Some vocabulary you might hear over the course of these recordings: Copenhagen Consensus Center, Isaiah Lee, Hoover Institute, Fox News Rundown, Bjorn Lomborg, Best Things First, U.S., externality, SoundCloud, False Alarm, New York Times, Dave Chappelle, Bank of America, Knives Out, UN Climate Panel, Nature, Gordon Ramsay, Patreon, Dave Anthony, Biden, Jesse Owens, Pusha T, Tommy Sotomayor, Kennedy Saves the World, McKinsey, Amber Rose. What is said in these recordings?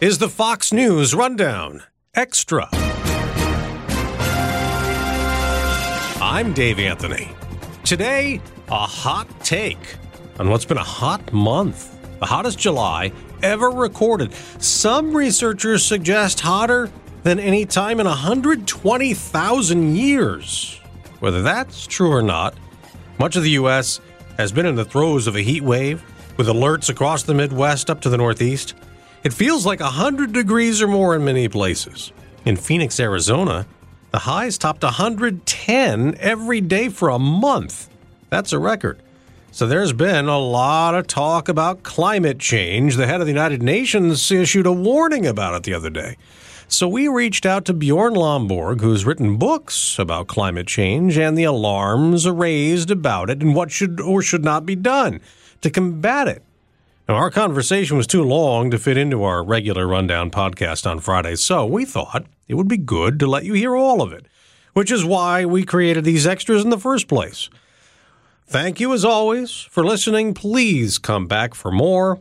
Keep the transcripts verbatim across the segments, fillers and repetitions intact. is the Fox News Rundown Extra. I'm Dave Anthony. Today, a hot take on what's been a hot month, the hottest July ever recorded. Some researchers suggest hotter than any time in one hundred twenty thousand years. Whether that's true or not, much of the U S has been in the throes of a heat wave, with alerts across the Midwest up to the Northeast. It feels like one hundred degrees or more in many places. In Phoenix, Arizona, the highs topped one hundred ten every day for a month. That's a record. So there's been a lot of talk about climate change. The head of the United Nations issued a warning about it the other day. So we reached out to Bjorn Lomborg, who's written books about climate change and the alarms raised about it and what should or should not be done to combat it. Now, our conversation was too long to fit into our regular Rundown podcast on Friday, so we thought it would be good to let you hear all of it, which is why we created these extras in the first place. Thank you, as always, for listening. Please come back for more.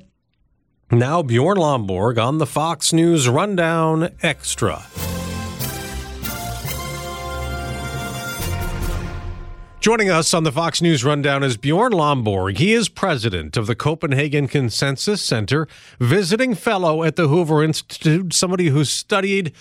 Now, Bjorn Lomborg on the Fox News Rundown Extra. Joining us on the Fox News Rundown is Bjorn Lomborg. He is president of the Copenhagen Consensus Center, visiting fellow at the Hoover Institute, somebody who's studied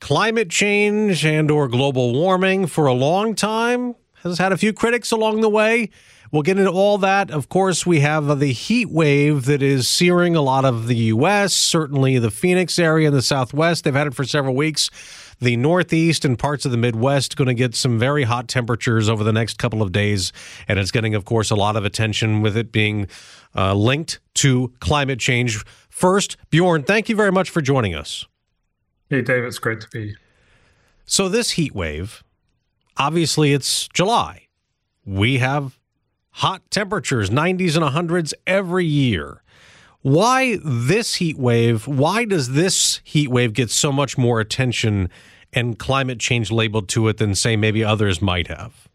climate change and or global warming for a long time, has had a few critics along the way. We'll get into all that. Of course, we have the heat wave that is searing a lot of the U S, certainly the Phoenix area and the Southwest. They've had it for several weeks. The Northeast and parts of the Midwest going to get some very hot temperatures over the next couple of days. And it's getting, of course, a lot of attention with it being uh, linked to climate change. First, Bjorn, thank you very much for joining us. Hey, Dave, it's great to be here. So this heat wave, obviously it's July. We have hot temperatures, nineties and hundreds every year. Why this heat wave? Why does this heat wave get so much more attention and climate change labeled to it than, say, maybe others might have?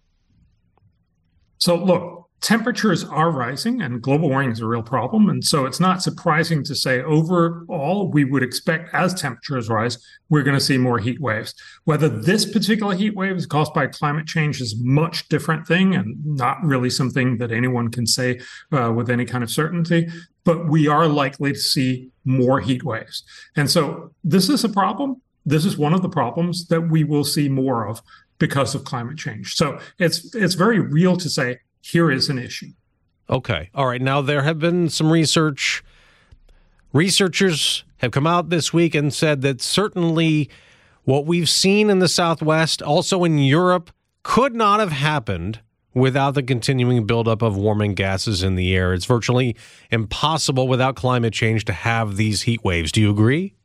So, look, temperatures are rising and global warming is a real problem. And so it's not surprising to say overall, we would expect as temperatures rise, we're going to see more heat waves. Whether this particular heat wave is caused by climate change is a much different thing and not really something that anyone can say uh, with any kind of certainty. But we are likely to see more heat waves. And so this is a problem. This is one of the problems that we will see more of because of climate change. So it's it's very real to say, here is an issue. Okay. All right. Now, there have been some research. Researchers have come out this week and said that certainly what we've seen in the Southwest, also in Europe, could not have happened without the continuing buildup of warming gases in the air. It's virtually impossible without climate change to have these heat waves. Do you agree?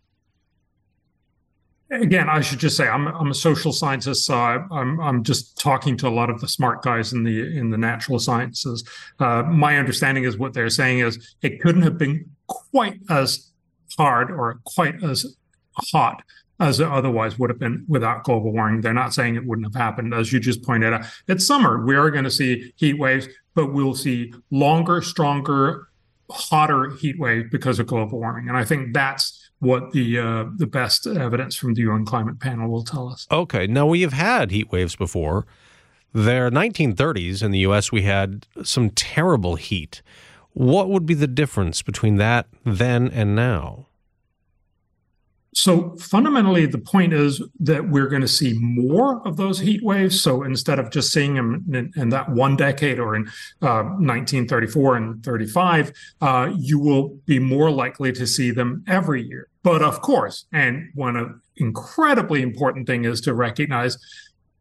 Again, I should just say I'm I'm a social scientist, so I, I'm I'm just talking to a lot of the smart guys in the in the natural sciences. Uh, my understanding is what they're saying is it couldn't have been quite as hard or quite as hot as it otherwise would have been without global warming. They're not saying it wouldn't have happened. As you just pointed out, it's summer. We are going to see heat waves, but we'll see longer, stronger, hotter heat waves because of global warming. And I think that's what the uh, the best evidence from the U N Climate Panel will tell us. Okay. Now, we have had heat waves before. There, nineteen thirties in the U S, we had some terrible heat. What would be the difference between that then and now? So fundamentally, the point is that we're going to see more of those heat waves. So instead of just seeing them in, in that one decade or in uh, nineteen thirty-four and thirty-five, uh, you will be more likely to see them every year. But of course, and one incredibly important thing is to recognize,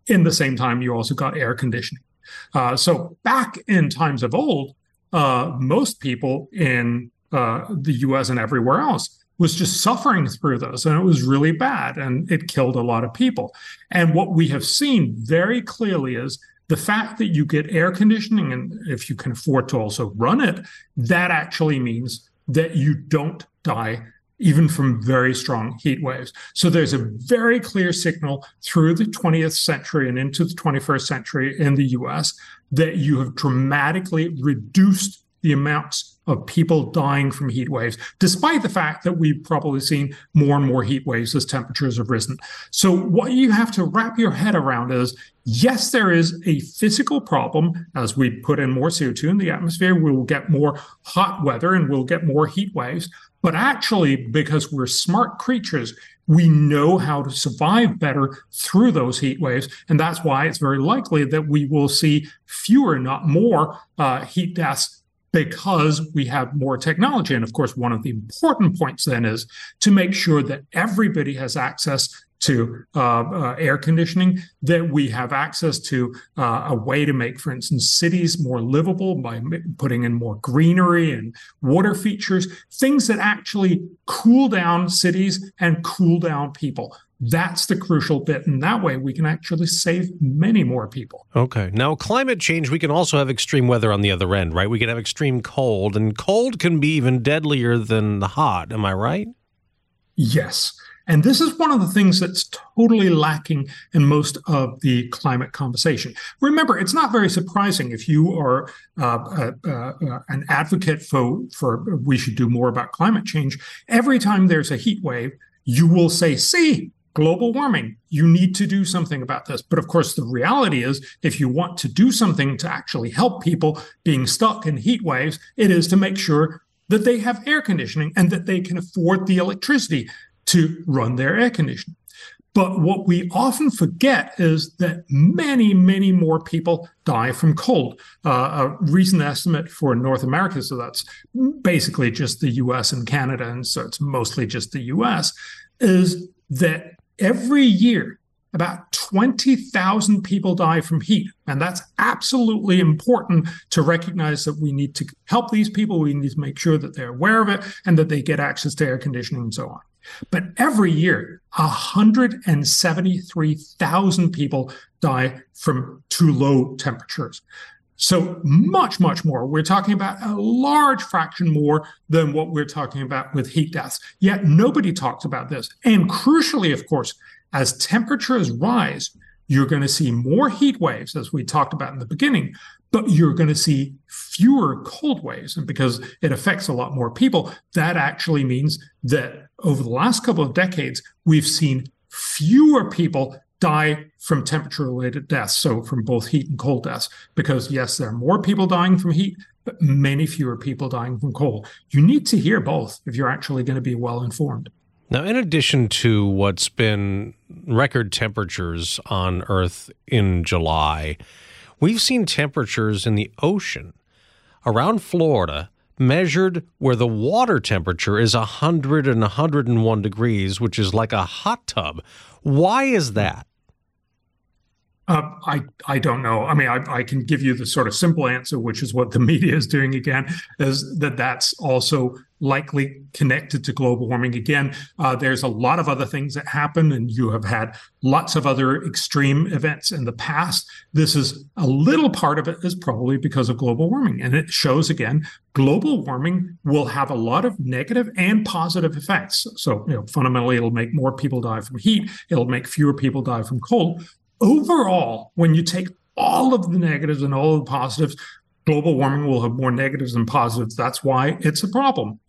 in the same time, you also got air conditioning. Uh, so back in times of old, uh, most people in uh, the U S and everywhere else was just suffering through this, and it was really bad, and it killed a lot of people. And what we have seen very clearly is the fact that you get air conditioning, and if you can afford to also run it, that actually means that you don't die even from very strong heat waves. So there's a very clear signal through the twentieth century and into the twenty-first century in the U S that you have dramatically reduced the amounts of people dying from heat waves, despite the fact that we've probably seen more and more heat waves as temperatures have risen. So what you have to wrap your head around is, yes, there is a physical problem. As we put in more C O two in the atmosphere, we will get more hot weather and we'll get more heat waves. But actually, because we're smart creatures, we know how to survive better through those heat waves. And that's why it's very likely that we will see fewer, not more, uh, heat deaths, because we have more technology. And of course, one of the important points then is to make sure that everybody has access to uh, uh, air conditioning, that we have access to uh, a way to make, for instance, cities more livable by m- putting in more greenery and water features, things that actually cool down cities and cool down people. That's the crucial bit. And that way we can actually save many more people. Okay. Now, climate change, we can also have extreme weather on the other end, right? We can have extreme cold, and cold can be even deadlier than the hot. Am I right? Yes. And this is one of the things that's totally lacking in most of the climate conversation. Remember, it's not very surprising if you are uh, uh, uh, an advocate for, for we should do more about climate change. Every time there's a heat wave, you will say, see, global warming, you need to do something about this. But of course, the reality is, if you want to do something to actually help people being stuck in heat waves, it is to make sure that they have air conditioning and that they can afford the electricity to run their air conditioning. But what we often forget is that many, many more people die from cold. Uh, a recent estimate for North America, so that's basically just the U S and Canada, and so it's mostly just the U S, is that every year, about twenty thousand people die from heat. And that's absolutely important to recognize that we need to help these people. We need to make sure that they're aware of it and that they get access to air conditioning and so on. But every year, one hundred seventy-three thousand people die from too low temperatures. So much, much more. We're talking about a large fraction more than what we're talking about with heat deaths. Yet nobody talks about this. And crucially, of course, as temperatures rise, you're going to see more heat waves, as we talked about in the beginning, but you're going to see fewer cold waves. And because it affects a lot more people, that actually means that over the last couple of decades, we've seen fewer people die from temperature-related deaths, so from both heat and cold deaths, because, yes, there are more people dying from heat, but many fewer people dying from cold. You need to hear both if you're actually going to be well-informed. Now, in addition to what's been record temperatures on Earth in July, we've seen temperatures in the ocean around Florida measured where the water temperature is one hundred and one hundred one degrees, which is like a hot tub. Why is that? Uh, I, I don't know. I mean, I, I can give you the sort of simple answer, which is what the media is doing again, is that that's also likely connected to global warming. Again, uh, there's a lot of other things that happen, and you have had lots of other extreme events in the past. This is a little part of it is probably because of global warming. And it shows, again, global warming will have a lot of negative and positive effects. So, you know, fundamentally, it'll make more people die from heat. It'll make fewer people die from cold. Overall, when you take all of the negatives and all of the positives, global warming will have more negatives than positives. That's why it's a problem.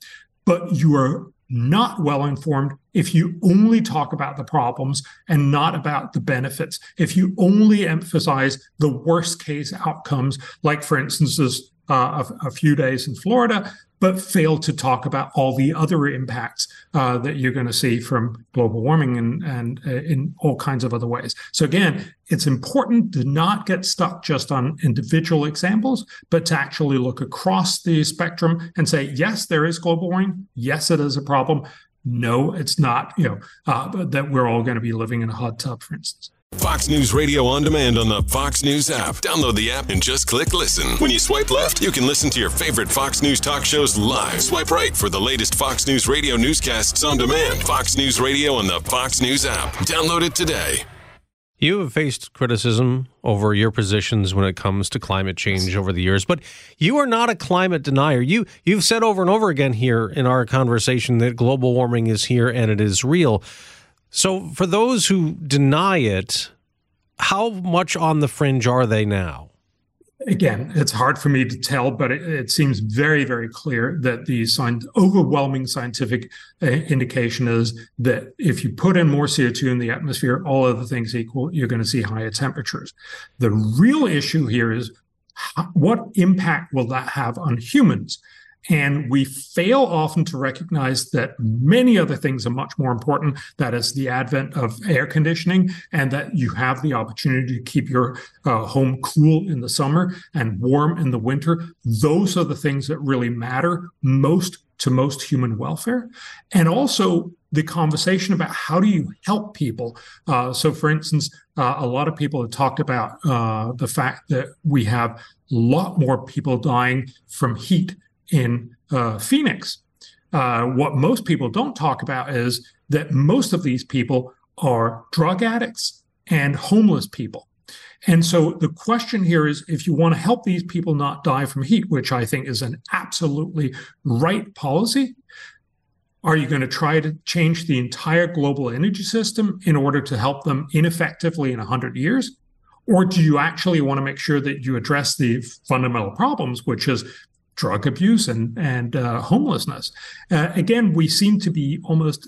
But you are not well informed if you only talk about the problems and not about the benefits. If you only emphasize the worst case outcomes, like, for instance, this uh, a, a few days in Florida, but fail to talk about all the other impacts uh, that you're going to see from global warming and, and uh, in all kinds of other ways. So again, it's important to not get stuck just on individual examples, but to actually look across the spectrum and say, yes, there is global warming. Yes, it is a problem. No, it's not, you know, uh, that we're all going to be living in a hot tub, for instance. Fox News Radio on demand on the Fox News app. Download the app and just click listen. When you swipe left, you can listen to your favorite Fox News talk shows live. Swipe right for the latest Fox News Radio newscasts on demand. Fox News Radio on the Fox News app. Download it today. You have faced criticism over your positions when it comes to climate change over the years, but you are not a climate denier. You, you've said over and over again here in our conversation that global warming is here and it is real. So for those who deny it, how much on the fringe are they now? Again, it's hard for me to tell, but it, it seems very, very clear that the science, overwhelming scientific uh, indication is that if you put in more C O two in the atmosphere, all other things equal, you're going to see higher temperatures. The real issue here is how, what impact will that have on humans? And we fail often to recognize that many other things are much more important. That is the advent of air conditioning, and that you have the opportunity to keep your uh, home cool in the summer and warm in the winter. Those are the things that really matter most to most human welfare. And also the conversation about how do you help people. Uh, so, for instance, uh, a lot of people have talked about uh, the fact that we have a lot more people dying from heat in uh, Phoenix. Uh, what most people don't talk about is that most of these people are drug addicts and homeless people. And so the question here is, if you want to help these people not die from heat, which I think is an absolutely right policy, are you going to try to change the entire global energy system in order to help them ineffectively in one hundred years? Or do you actually want to make sure that you address the fundamental problems, which is drug abuse and, and uh, homelessness? Uh, again, we seem to be almost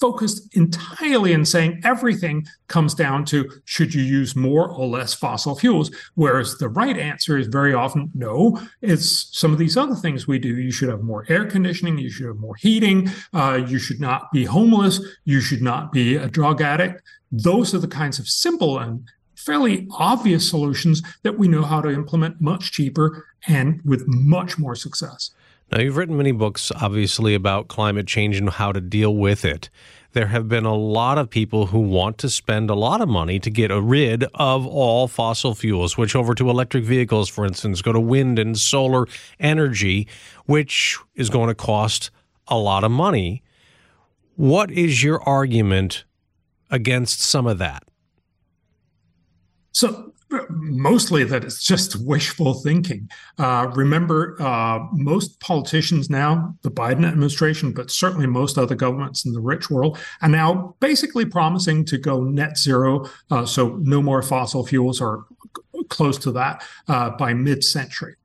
focused entirely in saying everything comes down to should you use more or less fossil fuels, whereas the right answer is very often, no, it's some of these other things we do. You should have more air conditioning. You should have more heating. Uh, you should not be homeless. You should not be a drug addict. Those are the kinds of simple and fairly obvious solutions that we know how to implement much cheaper and with much more success. Now, you've written many books, obviously, about climate change and how to deal with it. There have been a lot of people who want to spend a lot of money to get rid of all fossil fuels, switch over to electric vehicles, for instance, go to wind and solar energy, which is going to cost a lot of money. What is your argument against some of that? So mostly that it's just wishful thinking. Uh, remember, uh, most politicians now, the Biden administration, but certainly most other governments in the rich world, are now basically promising to go net zero, uh, so no more fossil fuels or c- close to that uh, by mid-century.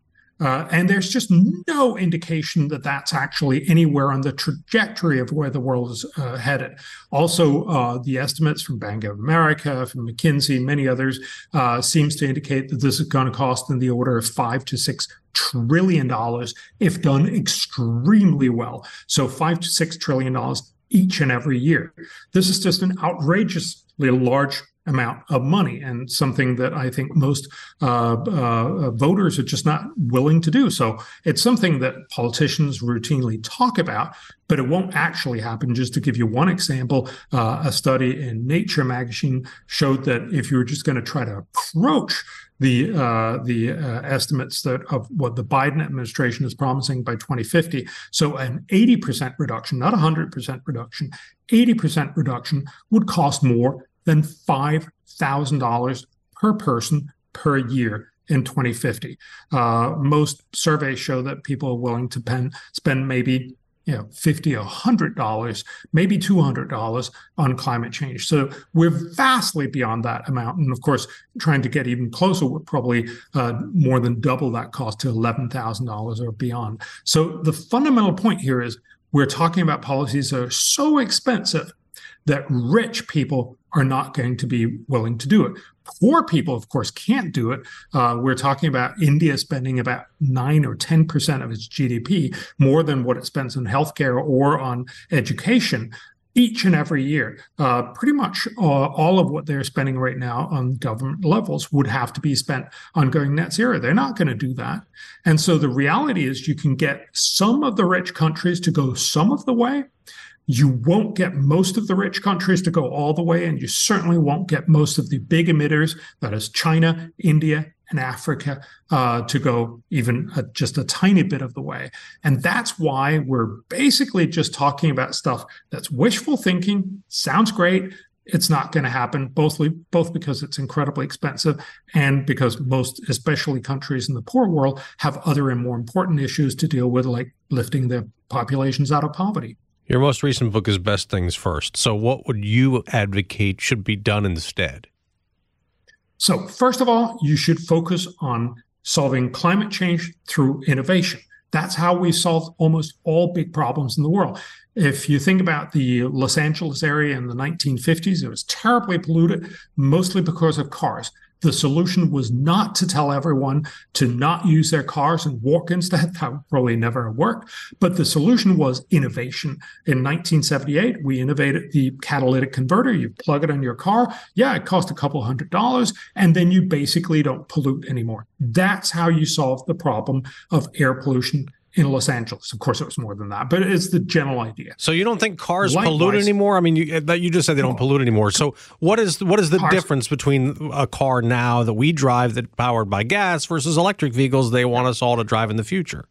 Uh, and there's just no indication that that's actually anywhere on the trajectory of where the world is uh, headed. Also, uh, the estimates from Bank of America, from McKinsey, many others, uh, seems to indicate that this is going to cost in the order of five to six trillion dollars if done extremely well. So five to six trillion dollars each and every year. This is just an outrageously large amount of money, and something that I think most uh, uh, voters are just not willing to do. So it's something that politicians routinely talk about, but it won't actually happen. Just to give you one example, uh, a study in Nature magazine showed that if you were just going to try to approach the uh, the uh, estimates that of what the Biden administration is promising by twenty fifty, so an eighty percent reduction, not one hundred percent reduction, eighty percent reduction would cost more than five thousand dollars per person per year in twenty fifty. Uh, most surveys show that people are willing to pen, spend maybe you know, fifty dollars, one hundred dollars, maybe two hundred dollars on climate change. So we're vastly beyond that amount. And of course, trying to get even closer would probably uh, more than double that cost to eleven thousand dollars or beyond. So the fundamental point here is we're talking about policies that are so expensive that rich people are not going to be willing to do it. Poor people, of course, can't do it. Uh, we're talking about India spending about nine or ten percent of its G D P, more than what it spends on healthcare or on education. each and every year. Uh, pretty much uh, all of what they're spending right now on government levels would have to be spent on going net zero. They're not going to do that. And so the reality is you can get some of the rich countries to go some of the way. You won't get most of the rich countries to go all the way, and you certainly won't get most of the big emitters, that is China, India, and Africa, uh, to go even a, just a tiny bit of the way. And that's why we're basically just talking about stuff that's wishful thinking, sounds great. It's not going to happen, both, both because it's incredibly expensive and because most, especially countries in the poor world, have other and more important issues to deal with, like lifting their populations out of poverty. Your most recent book is Best Things First. So what would you advocate should be done instead? So first of all, you should focus on solving climate change through innovation. That's how we solved almost all big problems in the world. If you think about the Los Angeles area in the nineteen fifties, it was terribly polluted, mostly because of cars. The solution was not to tell everyone to not use their cars and walk instead. That would probably never work. But the solution was innovation. In nineteen seventy-eight, we innovated the catalytic converter. You plug it in your car. Yeah, it cost a couple hundred dollars, and then you basically don't pollute anymore. That's how you solve the problem of air pollution in Los Angeles. Of course, it was more than that, but it's the general idea. So you don't think cars Likewise, pollute anymore? I mean, you, you just said they don't pollute anymore. So what is what is the cars. difference between a car now that we drive that's powered by gas versus electric vehicles they want us all to drive in the future?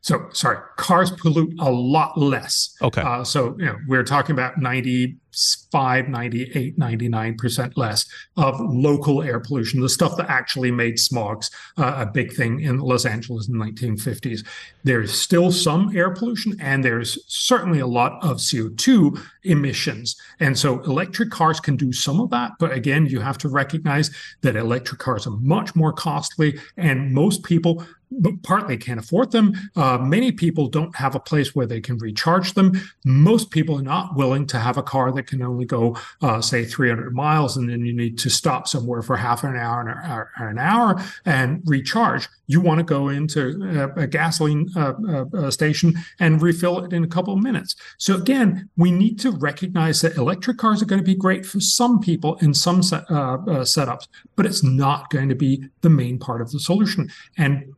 So, sorry, cars pollute a lot less. Okay. Uh, so, you know, we're talking about ninety-five, ninety-eight, ninety-nine percent less of local air pollution, the stuff that actually made smogs uh, a big thing in Los Angeles in the nineteen fifties. There's still some air pollution, and there's certainly a lot of C O two emissions. And so electric cars can do some of that. But again, you have to recognize that electric cars are much more costly, and most people but partly can't afford them. Uh, many people don't have a place where they can recharge them. Most people are not willing to have a car that can only go, uh, say, three hundred miles, and then you need to stop somewhere for half an hour or, or an hour and recharge. You want to go into a, a gasoline uh, uh, station and refill it in a couple of minutes. So again, we need to recognize that electric cars are going to be great for some people in some set, uh, uh, setups, but it's not going to be the main part of the solution. And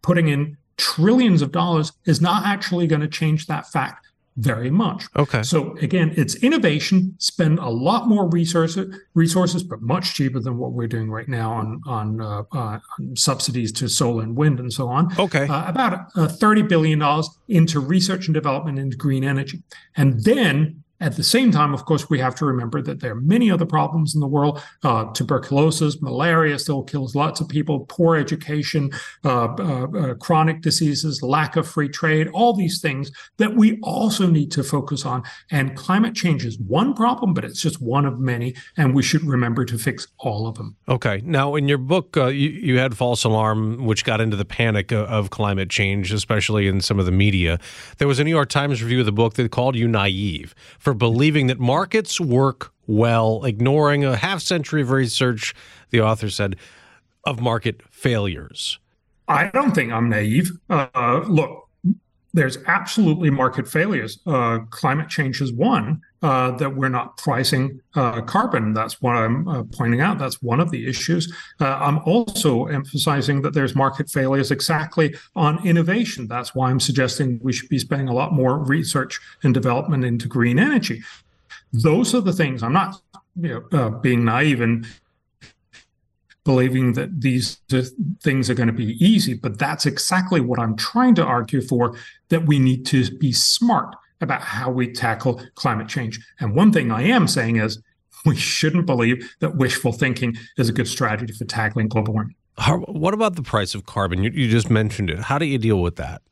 putting in trillions of dollars is not actually going to change that fact very much. Okay. So again, it's innovation, spend a lot more resources, resources, but much cheaper than what we're doing right now on on, uh, uh, on subsidies to solar and wind and so on. Okay. Uh, about uh, thirty billion dollars into research and development into green energy. And then at the same time, of course, we have to remember that there are many other problems in the world. Uh, tuberculosis, malaria still kills lots of people, poor education, uh, uh, uh, chronic diseases, lack of free trade, all these things that we also need to focus on. And climate change is one problem, but it's just one of many, and we should remember to fix all of them. Okay. Now, in your book, uh, you, you had False Alarm, which got into the panic of, of climate change, especially in some of the media. There was a New York Times review of the book that called you naive for for believing that markets work well, ignoring a half century of research, the author said, of market failures. I don't think I'm naive. Uh, look, there's absolutely market failures. Uh, climate change is one. Uh, that we're not pricing uh, carbon. That's what I'm uh, pointing out. That's one of the issues. Uh, I'm also emphasizing that there's market failures exactly on innovation. That's why I'm suggesting we should be spending a lot more research and development into green energy. Those are the things. I'm not you know, uh, being naive and believing that these things are going to be easy, but that's exactly what I'm trying to argue for, that we need to be smart about how we tackle climate change. And one thing I am saying is we shouldn't believe that wishful thinking is a good strategy for tackling global warming. How, what about the price of carbon? You, you just mentioned it. How do you deal with that?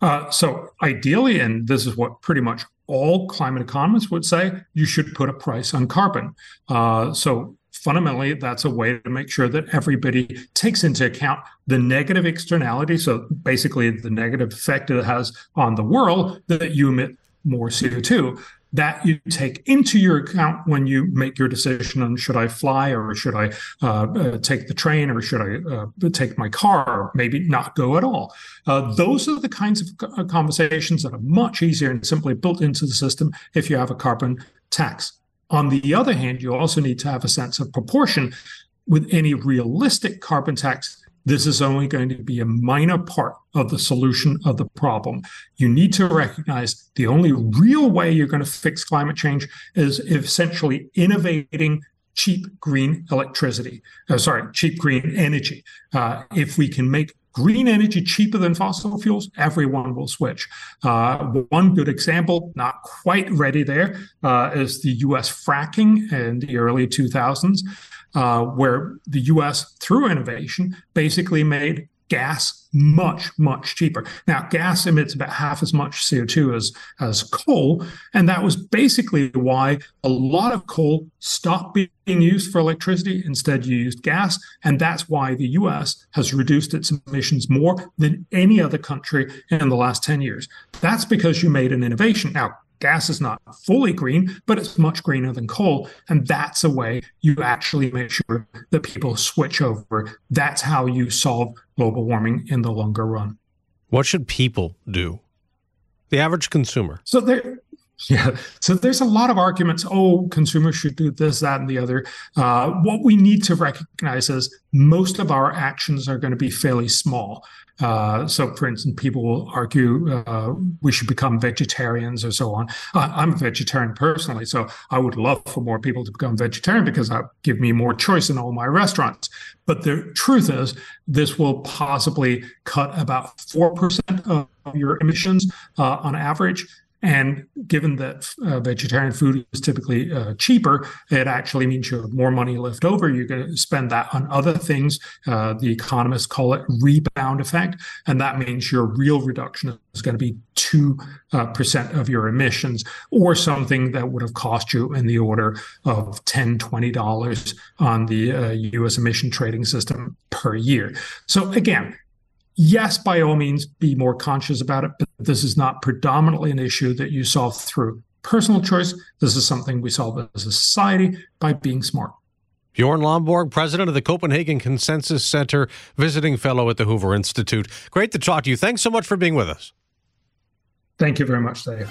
Uh, so ideally, and this is what pretty much all climate economists would say, you should put a price on carbon. Uh, so fundamentally, that's a way to make sure that everybody takes into account the negative externality, so basically the negative effect it has on the world that you emit more C O two. that you take into your account when you make your decision on should I fly or should I uh, uh, take the train or should I uh, take my car or maybe not go at all. Uh, those are the kinds of conversations that are much easier and simply built into the system if you have a carbon tax. On the other hand, you also need to have a sense of proportion. With any realistic carbon tax, this is only going to be a minor part of the solution of the problem. You need to recognize the only real way you're going to fix climate change is essentially innovating cheap green electricity, oh, sorry, cheap green energy. Uh, if we can make green energy cheaper than fossil fuels, everyone will switch. Uh, one good example, not quite ready there, uh, is the U S fracking in the early two thousands. Uh, where the U S, through innovation, basically made gas much, much cheaper. Now, gas emits about half as much C O two as, as coal, and that was basically why a lot of coal stopped being used for electricity. Instead, you used gas, and that's why the U S has reduced its emissions more than any other country in the last ten years. That's because you made an innovation. Now, gas is not fully green, but it's much greener than coal. And that's a way you actually make sure that people switch over. That's how you solve global warming in the longer run. What should people do? The average consumer. So there, yeah, so there's a lot of arguments. Oh, consumers should do this, that, and the other. Uh, what we need to recognize is most of our actions are going to be fairly small. Uh, so, for instance, people will argue uh, we should become vegetarians or so on. I, I'm a vegetarian personally, so I would love for more people to become vegetarian because that would give me more choice in all my restaurants. But the truth is this will possibly cut about four percent of your emissions uh, on average. And given that uh, vegetarian food is typically uh, cheaper, it actually means you have more money left over. You're going to spend that on other things. Uh, the economists call it rebound effect. And that means your real reduction is going to be two percent uh, of your emissions, or something that would have cost you in the order of ten dollars, twenty dollars on the uh, U S emission trading system per year. So again, yes, by all means, be more conscious about it, but this is not predominantly an issue that you solve through personal choice. This is something we solve as a society by being smart. Bjorn Lomborg, president of the Copenhagen Consensus Center, visiting fellow at the Hoover Institute. Great to talk to you. Thanks so much for being with us. Thank you very much, Dave.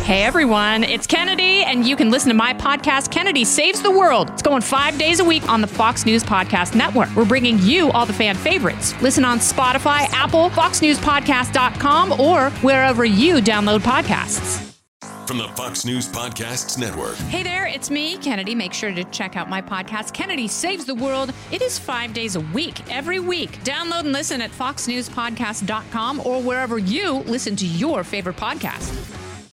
Hey, everyone, it's Kennedy, and you can listen to my podcast, Kennedy Saves the World. It's going five days a week on the Fox News Podcast Network. We're bringing you all the fan favorites. Listen on Spotify, Apple, fox news podcast dot com, or wherever you download podcasts. From the Fox News Podcasts Network. Hey there, it's me, Kennedy. Make sure to check out my podcast, Kennedy Saves the World. It is five days a week, every week. Download and listen at fox news podcast dot com or wherever you listen to your favorite podcast.